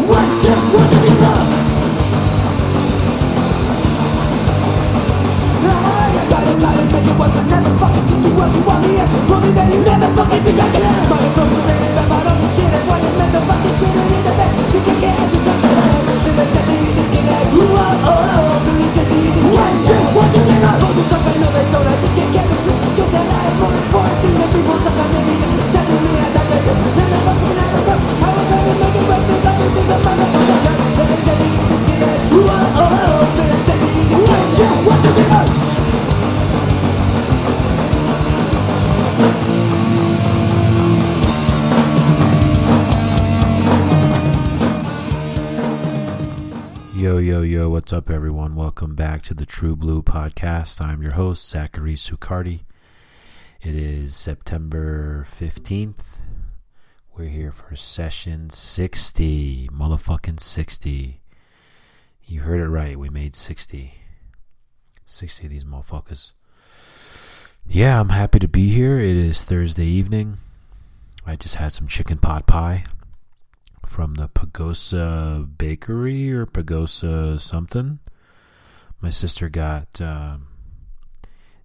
What just would it be done? I got a lot of making work, I never fucking took the work you want me at. Told me that you never fucking think I can. But it's also really about my own shit. I want to make the fucking shit and in the back. You can't get out, you stop the hell. In the second you just get out, you are all the reason you just get out. What just would it be done? Hold yourself, I know they don't, I just can't get the truth. Just that I have more than 14 and people suck on me. Telling me I got the truth. And I'm fucking out of stuff. I was trying to make it right since I was in the motherfucker. Yo, what's up everyone? Welcome back to the True Blue Podcast. I'm your host, Zachary Sukardi. It is September 15th. We're here for session 60. Motherfucking 60. You heard it right. We made 60. 60 of these motherfuckers. Yeah, I'm happy to be here. It is Thursday evening. I just had some chicken pot pie from the Pagosa Bakery or Pagosa something. My sister got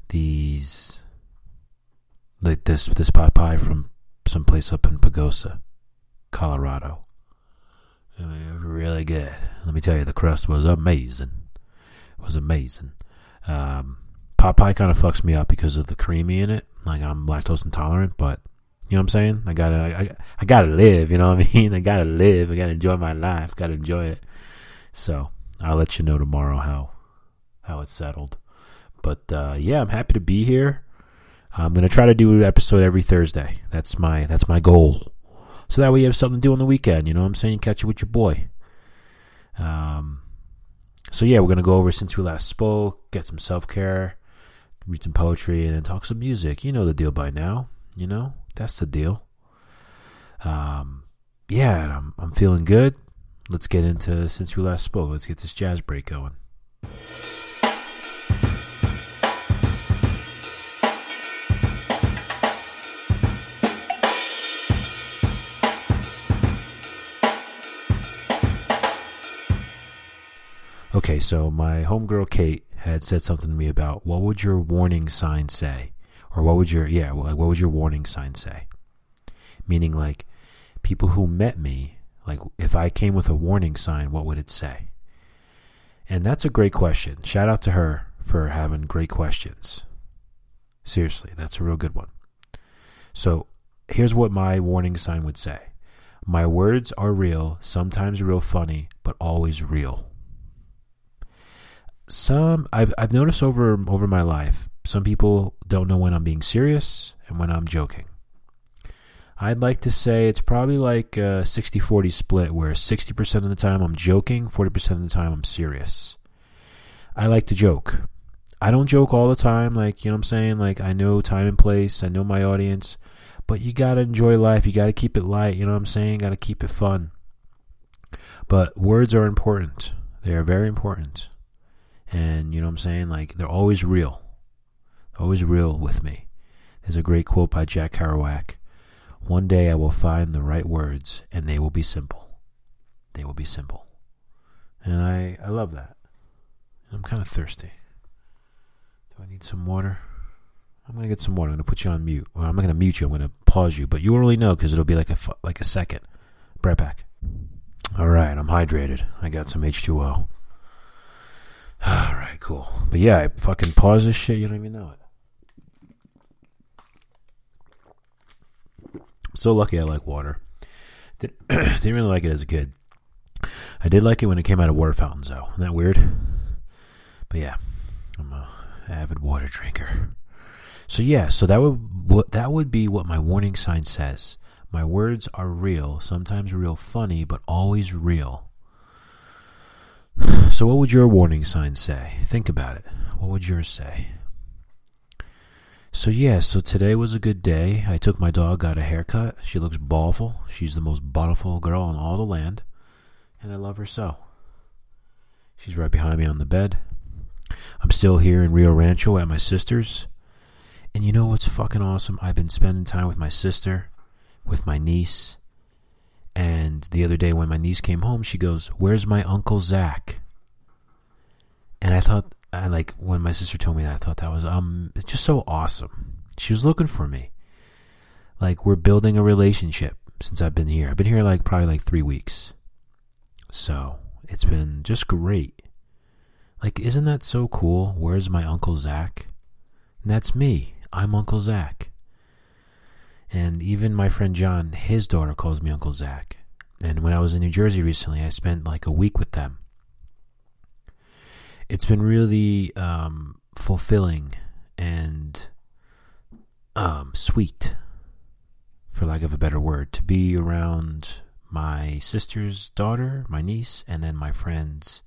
these, like this pot pie from someplace up in Pagosa, Colorado. I mean, it was really good. Let me tell you, the crust was amazing. It was amazing. Pot pie kind of fucks me up because of the creamy in it. Like, I'm lactose intolerant, but you know what I'm saying? I gotta live, you know what I mean? I gotta live. I gotta enjoy my life. Gotta enjoy it. So I'll let you know tomorrow how it's settled. But yeah, I'm happy to be here. I'm gonna try to do an episode every Thursday. That's my goal. So that way you have something to do on the weekend, you know what I'm saying? Catch it with your boy. So yeah, we're gonna go over since we last spoke, get some self-care, read some poetry, and then talk some music. You know the deal by now, you know? That's the deal. Yeah, I'm feeling good. Let's get into since we last spoke. Let's get this jazz break going. Okay, so my homegirl Kate had said something to me about what would your warning sign say? Or what would your warning sign say? Meaning, like, people who met me, like, if I came with a warning sign, what would it say? And that's a great question. Shout out to her for having great questions. Seriously, that's a real good one. So here's what my warning sign would say. My words are real, sometimes real funny, but always real. I've noticed over my life, some people don't know when I'm being serious and when I'm joking. I'd like to say it's probably like a 60-40 split where 60% of the time I'm joking, 40% of the time I'm serious. I like to joke. I don't joke all the time, like, you know what I'm saying? Like, I know time and place, I know my audience, but you got to enjoy life. You got to keep it light, you know what I'm saying? Got to keep it fun. But words are important. They are very important. And, you know what I'm saying? Like, they're always real. Always real with me. There's a great quote by Jack Kerouac. One day I will find the right words and they will be simple. They will be simple. And I love that. I'm kind of thirsty. Do I need some water? I'm going to get some water. I'm going to put you on mute. Well, I'm not going to mute you. I'm going to pause you. But you won't really know because it'll be like a second. Be right back. All right. I'm hydrated. I got some H2O. All right, cool. But yeah, I fucking paused this shit. You don't even know it. So lucky I like water. Didn't really like it as a kid. I did like it when it came out of water fountains, though. Isn't that weird? But yeah, I'm an avid water drinker. So yeah, so that would be what my warning sign says. My words are real, sometimes real funny, but always real. So what would your warning sign say? Think about it. What would yours say? So yeah, so today was a good day. I took my dog, got a haircut. She looks bawful. She's the most bawful girl in all the land. And I love her so. She's right behind me on the bed. I'm still here in Rio Rancho at my sister's. And you know what's fucking awesome? I've been spending time with my sister, with my niece, And the other day when my niece came home, she goes, "Where's my Uncle Zach?" And I thought, when my sister told me that, I thought that was just so awesome. She was looking for me. Like, we're building a relationship since I've been here. I've been here probably 3 weeks. So it's been just great. Like, isn't that so cool? Where's my Uncle Zach? And that's me. I'm Uncle Zach. And even my friend John, his daughter calls me Uncle Zach. And when I was in New Jersey recently, I spent a week with them. It's been really fulfilling and sweet, for lack of a better word, to be around my sister's daughter, my niece, and then my friend's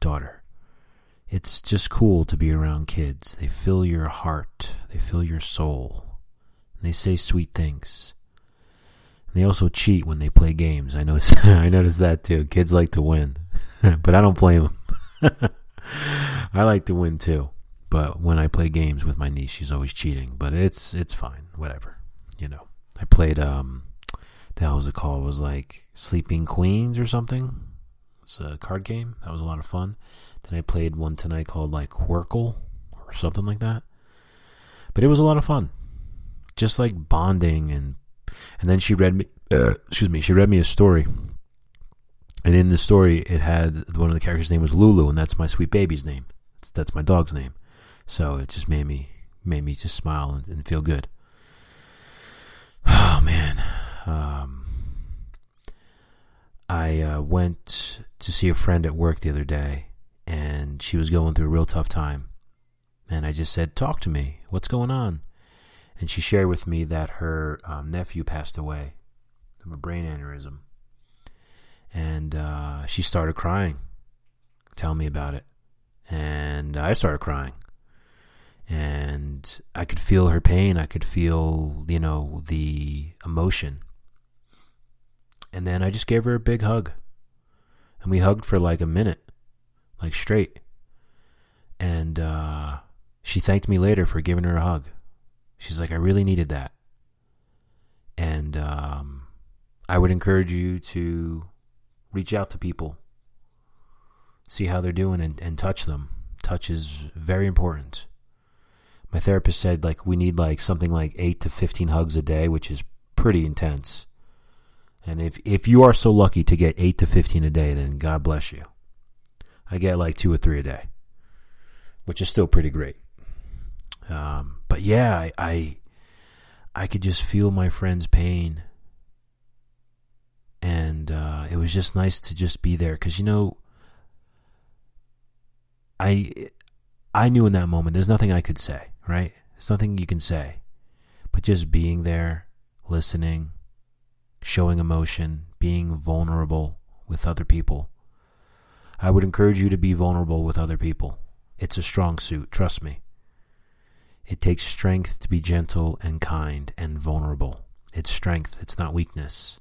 daughter. It's just cool to be around kids. They fill your heart. They fill your soul. They say sweet things. And they also cheat when they play games. I noticed that too. Kids like to win. But I don't blame them. I like to win too. But when I play games with my niece, she's always cheating. But it's fine. Whatever. You know. I played, the hell was it called? It was Sleeping Queens or something. It's a card game. That was a lot of fun. Then I played one tonight called Quirkle or something like that. But it was a lot of fun. Just bonding, and then she read me. Excuse me. She read me a story, and in the story, it had one of the characters' name was Lulu, and that's my sweet baby's name. That's my dog's name. So it just made me just smile and feel good. Oh man, I went to see a friend at work the other day, and she was going through a real tough time, and I just said, "Talk to me. What's going on?" And she shared with me that her nephew passed away from a brain aneurysm. And she started crying. Tell me about it. And I started crying. And I could feel her pain. I could feel, the emotion. And then I just gave her a big hug. And we hugged for a minute. Straight. And she thanked me later for giving her a hug. She's like, I really needed that. And I would encourage you to reach out to people. See how they're doing and touch them. Touch is very important. My therapist said, we need, something 8 to 15 hugs a day, which is pretty intense. And if you are so lucky to get 8 to 15 a day, then God bless you. I get, 2 or 3 a day, which is still pretty great. But yeah, I could just feel my friend's pain, and it was just nice to just be there, because I knew in that moment there's nothing I could say, right? There's nothing you can say, but just being there, listening, showing emotion, being vulnerable with other people. I would encourage you to be vulnerable with other people. It's a strong suit, trust me. It takes strength to be gentle and kind and vulnerable. It's strength. It's not weakness.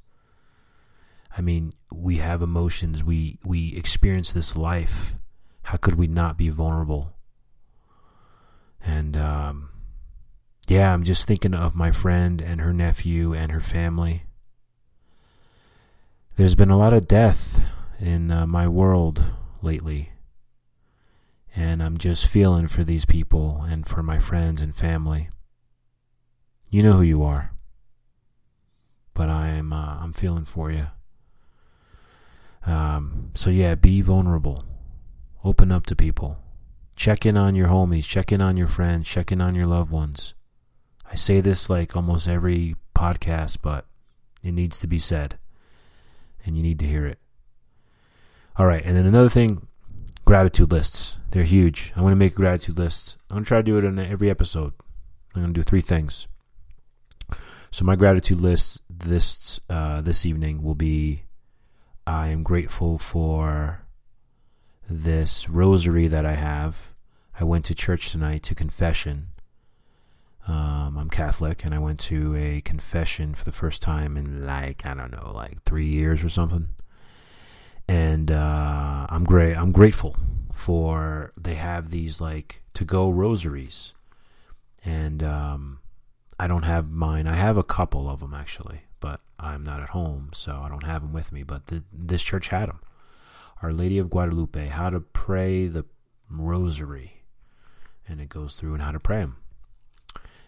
I mean, we have emotions. We experience this life. How could we not be vulnerable? And, yeah, I'm just thinking of my friend and her nephew and her family. There's been a lot of death in my world lately. And I'm just feeling for these people and for my friends and family. You know who you are. But I'm feeling for you. So yeah, be vulnerable. Open up to people. Check in on your homies. Check in on your friends. Check in on your loved ones. I say this almost every podcast, but it needs to be said. And you need to hear it. All right, and then another thing. Gratitude lists. They're huge. I'm going to make gratitude lists. I'm going to try to do it in every episode. I'm going to do 3 things. So my gratitude list this evening will be, I am grateful for this rosary that I have. I went to church tonight to confession. I'm Catholic, and I went to a confession for the first time in 3 years or something. And I'm grateful for, they have these to-go rosaries, and I don't have mine. I have a couple of them actually, but I'm not at home, so I don't have them with me. But this church had them. Our Lady of Guadalupe, how to pray the rosary. And it goes through and how to pray them.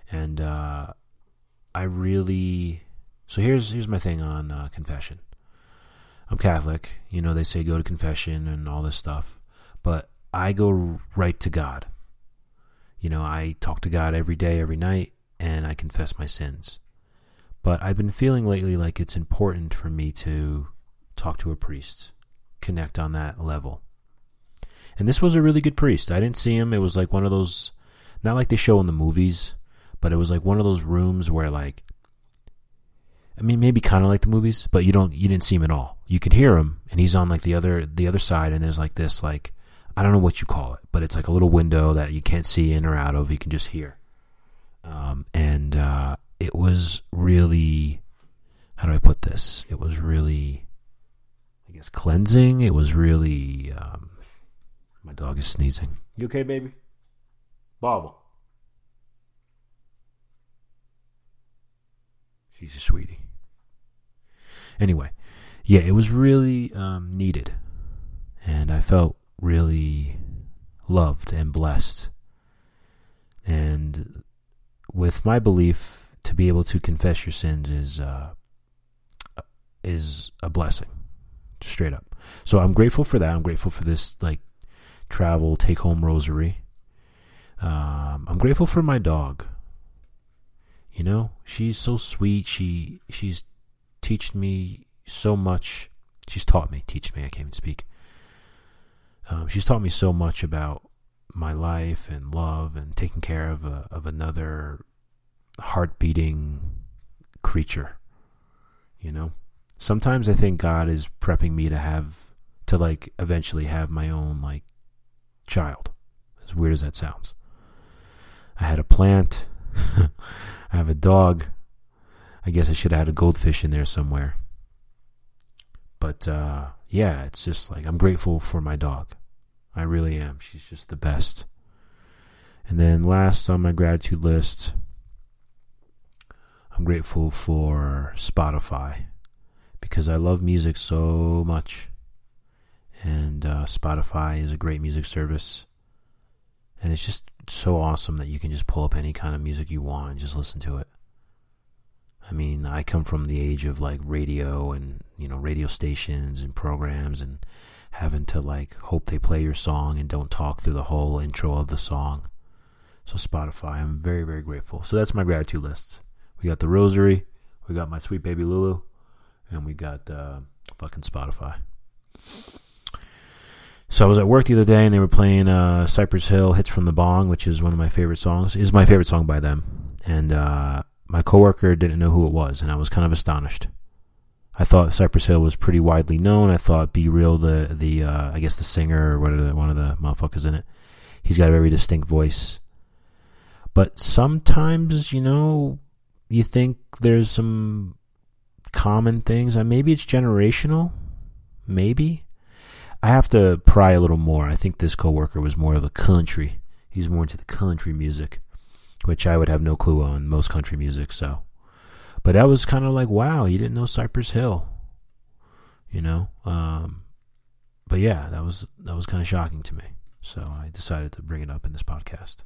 And I really... So here's my thing on confession. I'm Catholic. You know, they say go to confession and all this stuff. But I go right to God. You know, I talk to God every day, every night, and I confess my sins. But I've been feeling lately like it's important for me to talk to a priest, connect on that level. And this was a really good priest. I didn't see him. It was like one of those, not like they show in the movies, but it was like one of those rooms where, like, I mean, maybe kind of like the movies, but you didn't see him at all. You could hear him, and he's on like the other side, and there's like this, like, I don't know what you call it, but it's like a little window that you can't see in or out of. You can just hear. And it was really, how do I put this? It was really, I guess, cleansing. It was really, my dog is sneezing. You okay, baby? Bobble. She's a sweetie. Anyway, yeah, it was really needed. And I felt really loved and blessed. And with my belief, to be able to confess your sins is a blessing, straight up. So I'm grateful for that. I'm grateful for this, like, travel, take home rosary. I'm grateful for my dog. You know, she's so sweet. She's taught me so much. I can't even speak. She's taught me so much about my life and love and taking care of another heart-beating creature. You know, sometimes I think God is prepping me to eventually have my own, like, child, as weird as that sounds. I had a plant. I have a dog. I guess I should have had a goldfish in there somewhere. But yeah, it's just like, I'm grateful for my dog. I really am. She's just the best. And then last on my gratitude list, I'm grateful for Spotify, because I love music so much. And Spotify is a great music service. And it's just so awesome that you can just pull up any kind of music you want and just listen to it. I mean, I come from the age of, like, radio and, you know, radio stations and programs and having to, like, hope they play your song and don't talk through the whole intro of the song. So Spotify, I'm very, very grateful. So that's my gratitude list. We got the rosary, we got my sweet baby Lulu, and we got fucking Spotify. So I was at work the other day, and they were playing Cypress Hill, Hits from the Bong, which is one of my favorite songs. Is my favorite song by them. And my coworker didn't know who it was, and I was kind of astonished. I thought Cypress Hill was pretty widely known. I thought B Real, the I guess the singer or whatever, one of the motherfuckers in it, he's got a very distinct voice. But sometimes, you know, you think there's some common things. Maybe it's generational. Maybe. I have to pry a little more. I think this coworker was more of a country. He's more into the country music, which I would have no clue on most country music. So, but that was kind of like, wow, you didn't know Cypress Hill, you know? But yeah, that was kind of shocking to me. So I decided to bring it up in this podcast.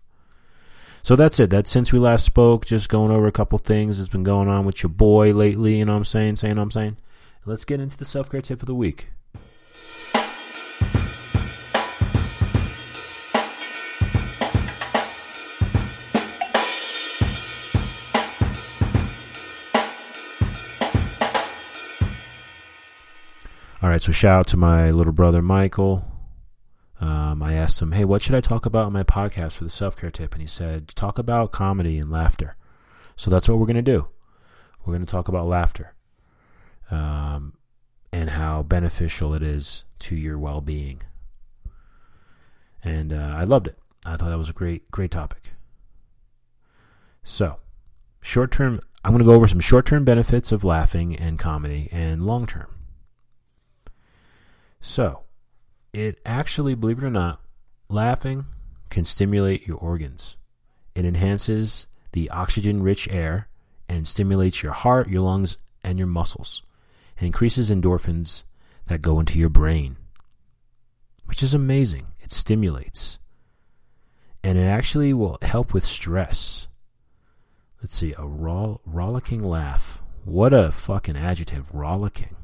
So that's it. That's since we last spoke, just going over a couple things that's been going on with your boy lately. You know what I'm saying? Let's get into the self-care tip of the week. All right, so shout out to my little brother, Michael. I asked him, hey, what should I talk about on my podcast for the self-care tip? And he said, talk about comedy and laughter. So that's what we're going to do. We're going to talk about laughter and how beneficial it is to your well-being. And I loved it. I thought that was a great, great topic. So short-term, I'm going to go over some short-term benefits of laughing and comedy, and long-term. So, it actually, believe it or not, laughing can stimulate your organs. It enhances the oxygen-rich air and stimulates your heart, your lungs, and your muscles, and increases endorphins that go into your brain, which is amazing. It stimulates, and it actually will help with stress. Let's see, a rollicking laugh. What a fucking adjective, rollicking.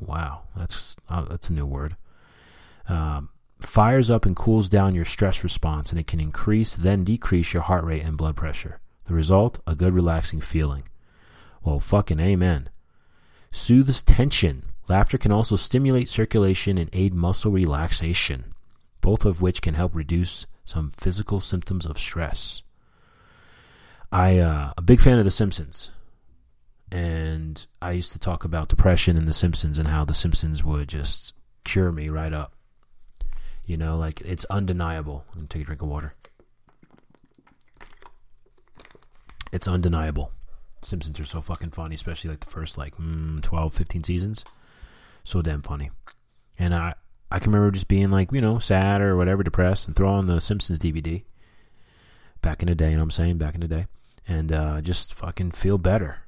Wow, that's a new word. Fires up and cools down your stress response, and it can increase, then decrease your heart rate and blood pressure. The result, a good relaxing feeling. Well, fucking amen. Soothes tension. Laughter can also stimulate circulation and aid muscle relaxation, both of which can help reduce some physical symptoms of stress. I'm a big fan of The Simpsons. And I used to talk about depression and The Simpsons and how The Simpsons would just cure me right up. You know, like, it's undeniable. I'm going to take a drink of water. It's undeniable. Simpsons are so fucking funny, especially like the first 12, 15 seasons. So damn funny. And I can remember just being like, you know, sad or whatever, depressed, and throw on the Simpsons DVD back in the day, you know what I'm saying? Back in the day. And just fucking feel better.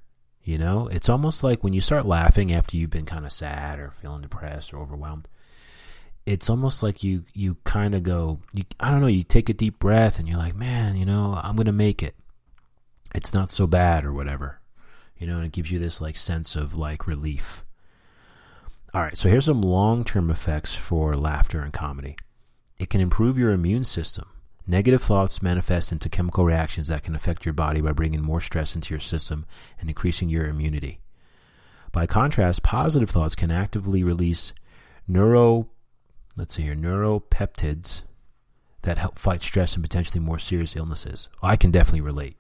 You know, it's almost like when you start laughing after you've been kind of sad or feeling depressed or overwhelmed, it's almost like you kind of go, you take a deep breath and you're like, man, you know, I'm going to make it. It's not so bad or whatever, you know, and it gives you this like sense of like relief. All right. So here's some long-term effects for laughter and comedy. It can improve your immune system. Negative thoughts manifest into chemical reactions that can affect your body by bringing more stress into your system and increasing your immunity. By contrast, positive thoughts can actively release neuropeptides that help fight stress and potentially more serious illnesses. Oh, I can definitely relate.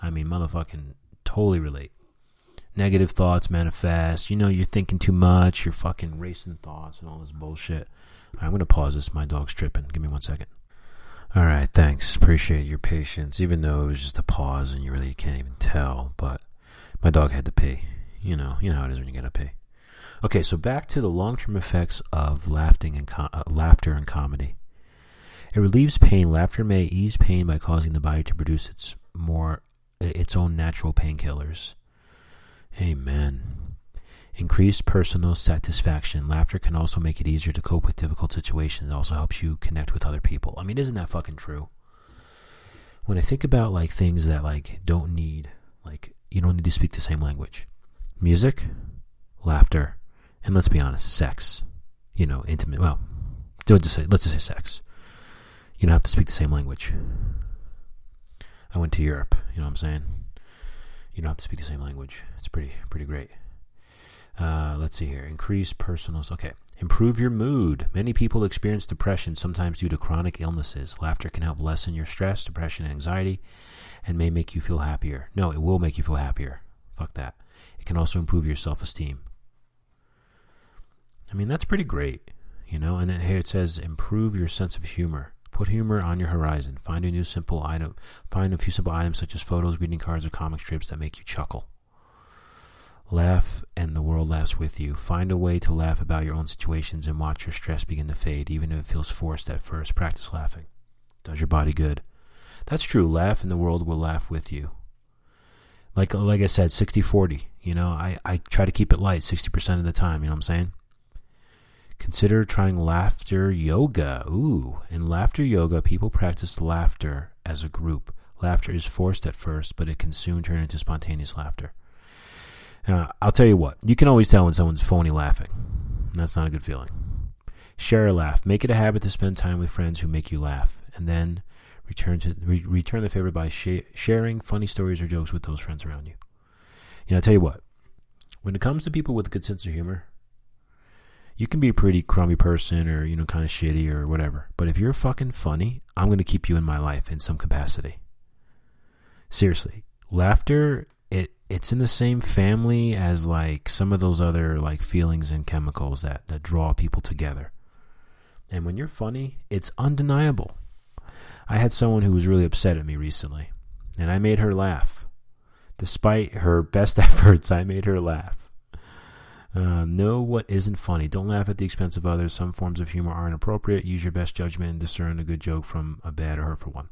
I mean, motherfucking totally relate. Negative thoughts manifest. You know, you're thinking too much. You're fucking racing thoughts and all this bullshit. All right, I'm going to pause this. My dog's tripping. Give me 1 second. All right, thanks. Appreciate your patience, even though it was just a pause and you really can't even tell. But my dog had to pee. You know how it is when you gotta pee. Okay, so back to the long-term effects of laughter and comedy. It relieves pain. Laughter may ease pain by causing the body to produce its own natural painkillers. Amen. Increased personal satisfaction. Laughter can also make it easier to cope with difficult situations. It also helps you connect with other people. I mean, isn't that fucking true? When I think about like things that like don't need, like you don't need to speak the same language. Music, laughter, and let's be honest, sex. You know, intimate. Well, let's just say sex. You don't have to speak the same language. I went to Europe. You know what I'm saying? You don't have to speak the same language. It's pretty great. Let's see here. Increase personals. Okay. Improve your mood. Many people experience depression, sometimes due to chronic illnesses. Laughter can help lessen your stress, depression, and anxiety, and may make you feel happier. No, it will make you feel happier. Fuck that. It can also improve your self-esteem. I mean, that's pretty great, you know? And then here it says, improve your sense of humor. Put humor on your horizon. Find a few simple items such as photos, greeting cards, or comic strips that make you chuckle. Laugh and the world laughs with you. Find a way to laugh about your own situations and watch your stress begin to fade, even if it feels forced at first. Practice laughing. Does your body good. That's true. Laugh and the world will laugh with you. Like I said, 60-40. You know, I try to keep it light 60% of the time. You know what I'm saying? Consider trying laughter yoga. Ooh. In laughter yoga, people practice laughter as a group. Laughter is forced at first, but it can soon turn into spontaneous laughter. I'll tell you what, you can always tell when someone's phony laughing. That's not a good feeling. Share a laugh. Make it a habit to spend time with friends who make you laugh, and then return the favor by sharing funny stories or jokes with those friends around you. You know, I'll tell you what, when it comes to people with a good sense of humor, you can be a pretty crummy person or, you know, kind of shitty or whatever. But if you're fucking funny, I'm going to keep you in my life in some capacity. Seriously. Laughter, it's in the same family as like some of those other like feelings and chemicals that draw people together. And when you're funny, it's undeniable. I had someone who was really upset at me recently, and I made her laugh. Despite her best efforts, I made her laugh. Know what isn't funny. Don't laugh at the expense of others. Some forms of humor aren't appropriate. Use your best judgment and discern a good joke from a bad or hurtful one.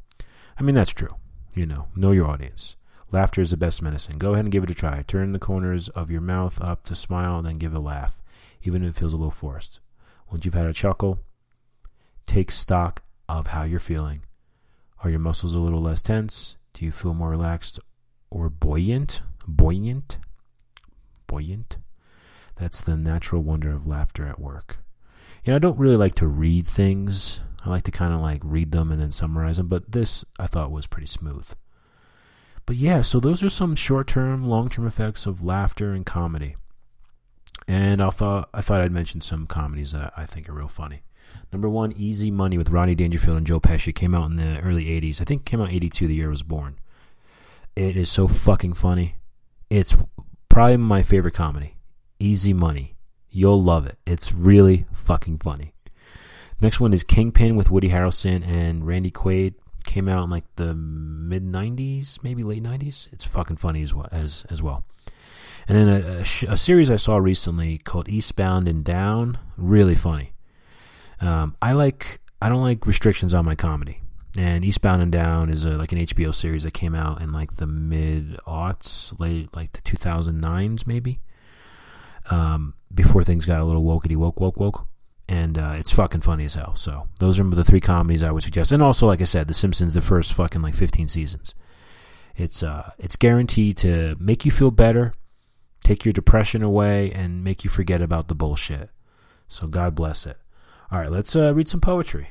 I mean, that's true. You know your audience. Laughter is the best medicine. Go ahead and give it a try. Turn the corners of your mouth up to smile and then give a laugh, even if it feels a little forced. Once you've had a chuckle, take stock of how you're feeling. Are your muscles a little less tense? Do you feel more relaxed or buoyant? Buoyant? That's the natural wonder of laughter at work. You know, I don't really like to read things. I like to kind of like read them and then summarize them, but this I thought was pretty smooth. But yeah, so those are some short-term, long-term effects of laughter and comedy. And I thought I'd mention some comedies that I think are real funny. Number one, Easy Money with Ronnie Dangerfield and Joe Pesci came out in the early 80s. I think it came out in 82, the year I was born. It is so fucking funny. It's probably my favorite comedy. Easy Money. You'll love it. It's really fucking funny. Next one is Kingpin with Woody Harrelson and Randy Quaid. Came out in like the mid-90s, maybe late 90s. It's fucking funny as well. And then a series I saw recently called Eastbound and Down. Really funny. I don't like restrictions on my comedy. And Eastbound and Down is like an HBO series that came out in like the mid-aughts, late like the 2009s maybe. Before things got a little woke. And it's fucking funny as hell. So those are the three comedies I would suggest. And also, like I said, The Simpsons, the first fucking like 15 seasons. It's guaranteed to make you feel better, take your depression away, and make you forget about the bullshit. So God bless it. All right, let's read some poetry.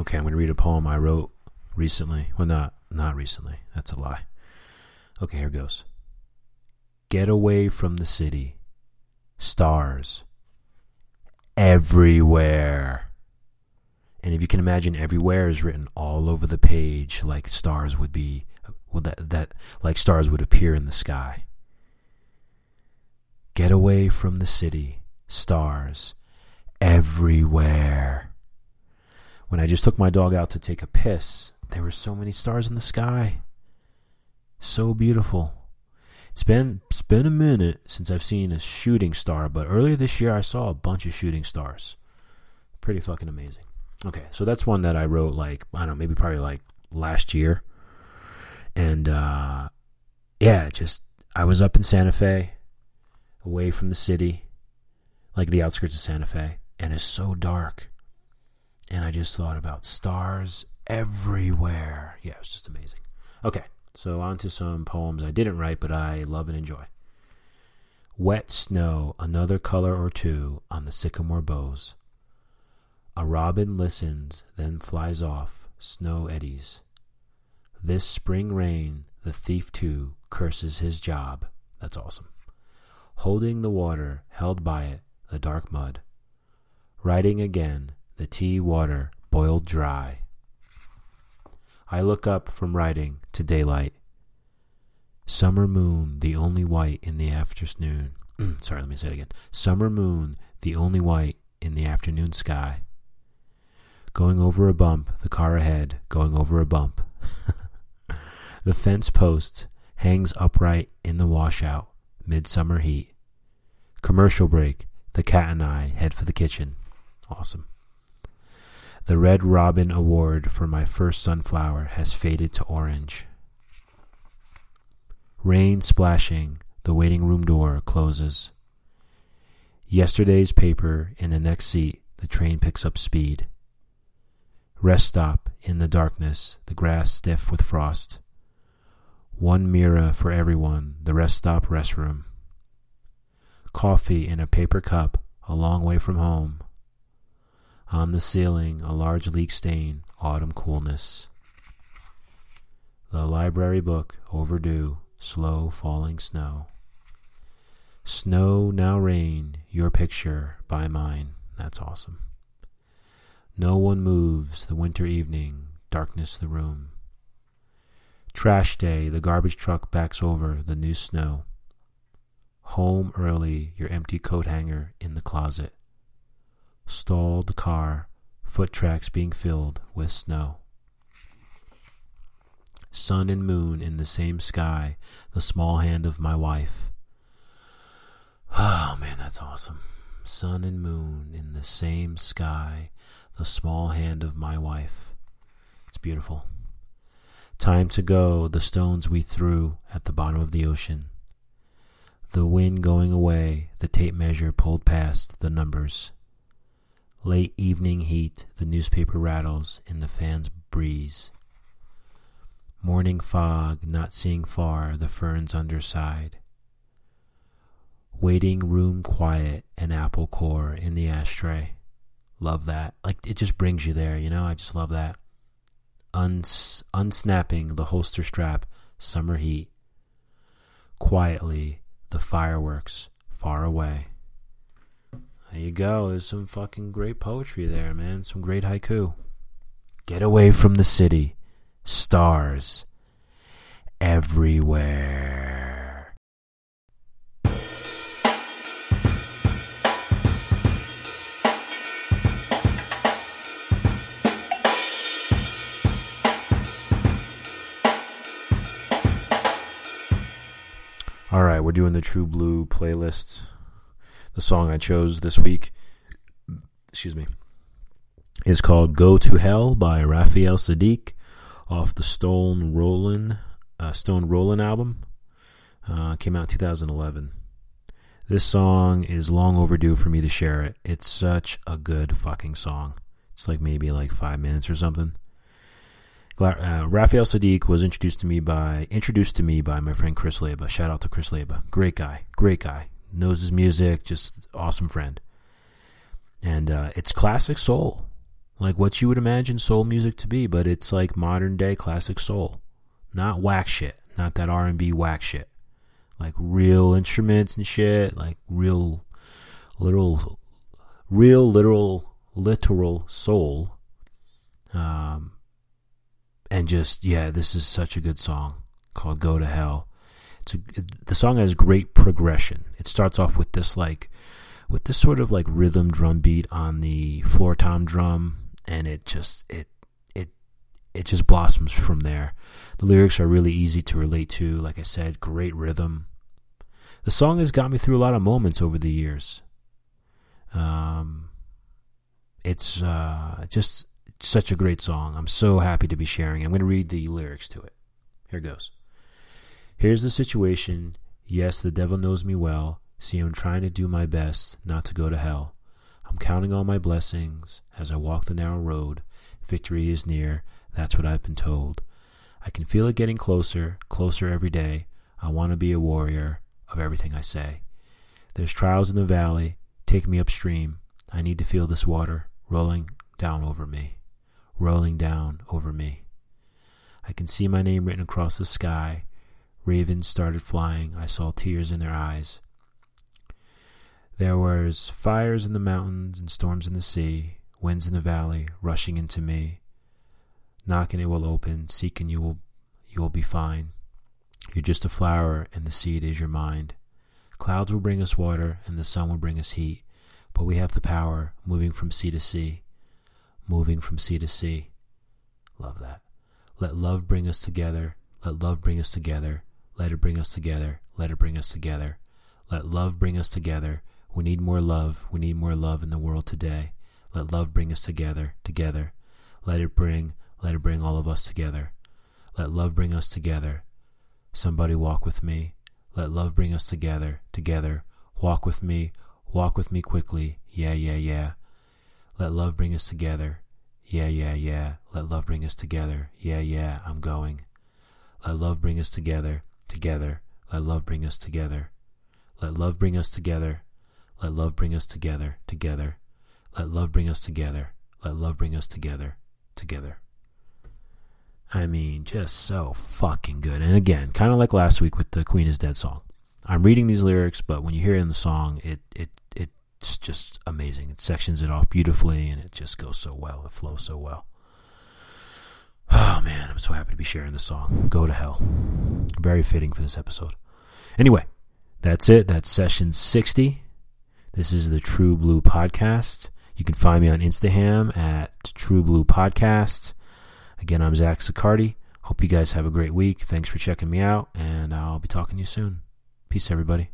Okay, I'm going to read a poem I wrote recently. Well, not recently. That's a lie. Okay, here goes. Get away from the city. Stars. Everywhere. And if you can imagine, everywhere is written all over the page, like stars would be, well, that like stars would appear in the sky. Get away from the city. Stars. Everywhere. When I just took my dog out to take a piss, there were so many stars in the sky. So beautiful. It's been a minute since I've seen a shooting star, but earlier this year I saw a bunch of shooting stars. Pretty fucking amazing. Okay, so that's one that I wrote like, I don't know, maybe probably like last year. And I was up in Santa Fe, away from the city, like the outskirts of Santa Fe, and it's so dark. And I just thought about stars everywhere. Yeah, it was just amazing. Okay, so on to some poems I didn't write, but I love and enjoy. Wet snow, another color or two on the sycamore boughs. A robin listens, then flies off, snow eddies. This spring rain, the thief too curses his job. That's awesome. Holding the water, held by it, the dark mud. Riding again, the tea water boiled dry. I look up from writing to daylight. Summer moon, the only white in the afternoon. Sorry, let me say it again. Summer moon, the only white in the afternoon sky. Going over a bump, the car ahead, going over a bump. The fence post hangs upright in the washout, midsummer heat. Commercial break, the cat and I head for the kitchen. Awesome. The Red Robin Award for my first sunflower has faded to orange. Rain splashing, the waiting room door closes. Yesterday's paper in the next seat, the train picks up speed. Rest stop in the darkness, the grass stiff with frost. One mirror for everyone, the rest stop restroom. Coffee in a paper cup, a long way from home. On the ceiling, a large leak stain, autumn coolness. The library book, overdue, slow falling snow. Snow, now rain, your picture by mine. That's awesome. No one moves, the winter evening, darkness the room. Trash day, the garbage truck backs over, the new snow. Home early, your empty coat hanger in the closet. Stalled the car, foot tracks being filled with snow. sun and moon in the same sky, the small hand of my wife. Oh, man, that's awesome. Sun and moon in the same sky, the small hand of my wife. It's beautiful. Time to go, the stones we threw at the bottom of the ocean. The wind going away, the tape measure pulled past the numbers. Late evening heat, the newspaper rattles in the fan's breeze. Morning fog, not seeing far, the fern's underside. Waiting room quiet, an apple core in the ashtray. Love that. Like, it just brings you there, you know? I just love that. Unsnapping the holster strap, summer heat. Quietly, the fireworks, far away. There you go. There's some fucking great poetry there, man. Some great haiku. Get away from the city. Stars. Everywhere. All right, we're doing the True Blue playlist. The song I chose this week, is called Go to Hell by Raphael Sadiq off the Stone Rollin' album. Came out in 2011. This song is long overdue for me to share it. It's such a good fucking song. It's like maybe like 5 minutes or something. Raphael Sadiq was introduced to me by my friend Chris Leba. Shout out to Chris Leba. Great guy. Knows his music, just awesome friend. And it's classic soul, like what you would imagine soul music to be, but it's like modern day classic soul, not whack shit, not that R&B whack shit, like real instruments and shit, like real literal soul. And just, yeah, this is such a good song called Go to Hell. The song has great progression. It starts off with this sort of like rhythm drum beat on the floor tom drum, and it just blossoms from there. The lyrics are really easy to relate to. Like I said, great rhythm. The song has got me through a lot of moments over the years. It's just such a great song. I'm so happy to be sharing it. I'm going to read the lyrics to it. Here goes. Here's the situation. Yes, the devil knows me well. See, I'm trying to do my best not to go to hell. I'm counting all my blessings as I walk the narrow road. Victory is near. That's what I've been told. I can feel it getting closer, closer every day. I want to be a warrior of everything I say. There's trials in the valley. Take me upstream. I need to feel this water rolling down over me. Rolling down over me. I can see my name written across the sky. Ravens started flying. I saw tears in their eyes. There was fires in the mountains and storms in the sea, winds in the valley rushing into me. Knock and it will open, seek and you will be fine. You're just a flower and the seed is your mind. Clouds will bring us water and the sun will bring us heat, but we have the power moving from sea to sea, moving from sea to sea. Love that. Let love bring us together. Let love bring us together. Let it bring us together. Let it bring us together. Let love bring us together. We need more love. We need more love in the world today. Let love bring us together. Together. Let it bring all of us together. Let love bring us together. Somebody walk with me. Let love bring us together. Together. Walk with me. Walk with me quickly. Yeah, yeah, yeah. Let love bring us together. Yeah, yeah, yeah. Let love bring us together. Yeah, yeah. I'm going. Let love bring us together. Together. Let love bring us together. Let love bring us together. Let love bring us together. Together. Let love bring us together. Let love bring us together. Together. I mean, just so fucking good. And again, kind of like last week with the Queen is Dead song. I'm reading these lyrics, but when you hear it in the song, it's just amazing. It sections it off beautifully, and it just goes so well. It flows so well. Oh, man, I'm so happy to be sharing this song. Go to Hell. Very fitting for this episode. Anyway, that's it. That's session 60. This is the True Blue Podcast. You can find me on Instagram at True Blue Podcast. Again, I'm Zach Sukardi. Hope you guys have a great week. Thanks for checking me out, and I'll be talking to you soon. Peace, everybody.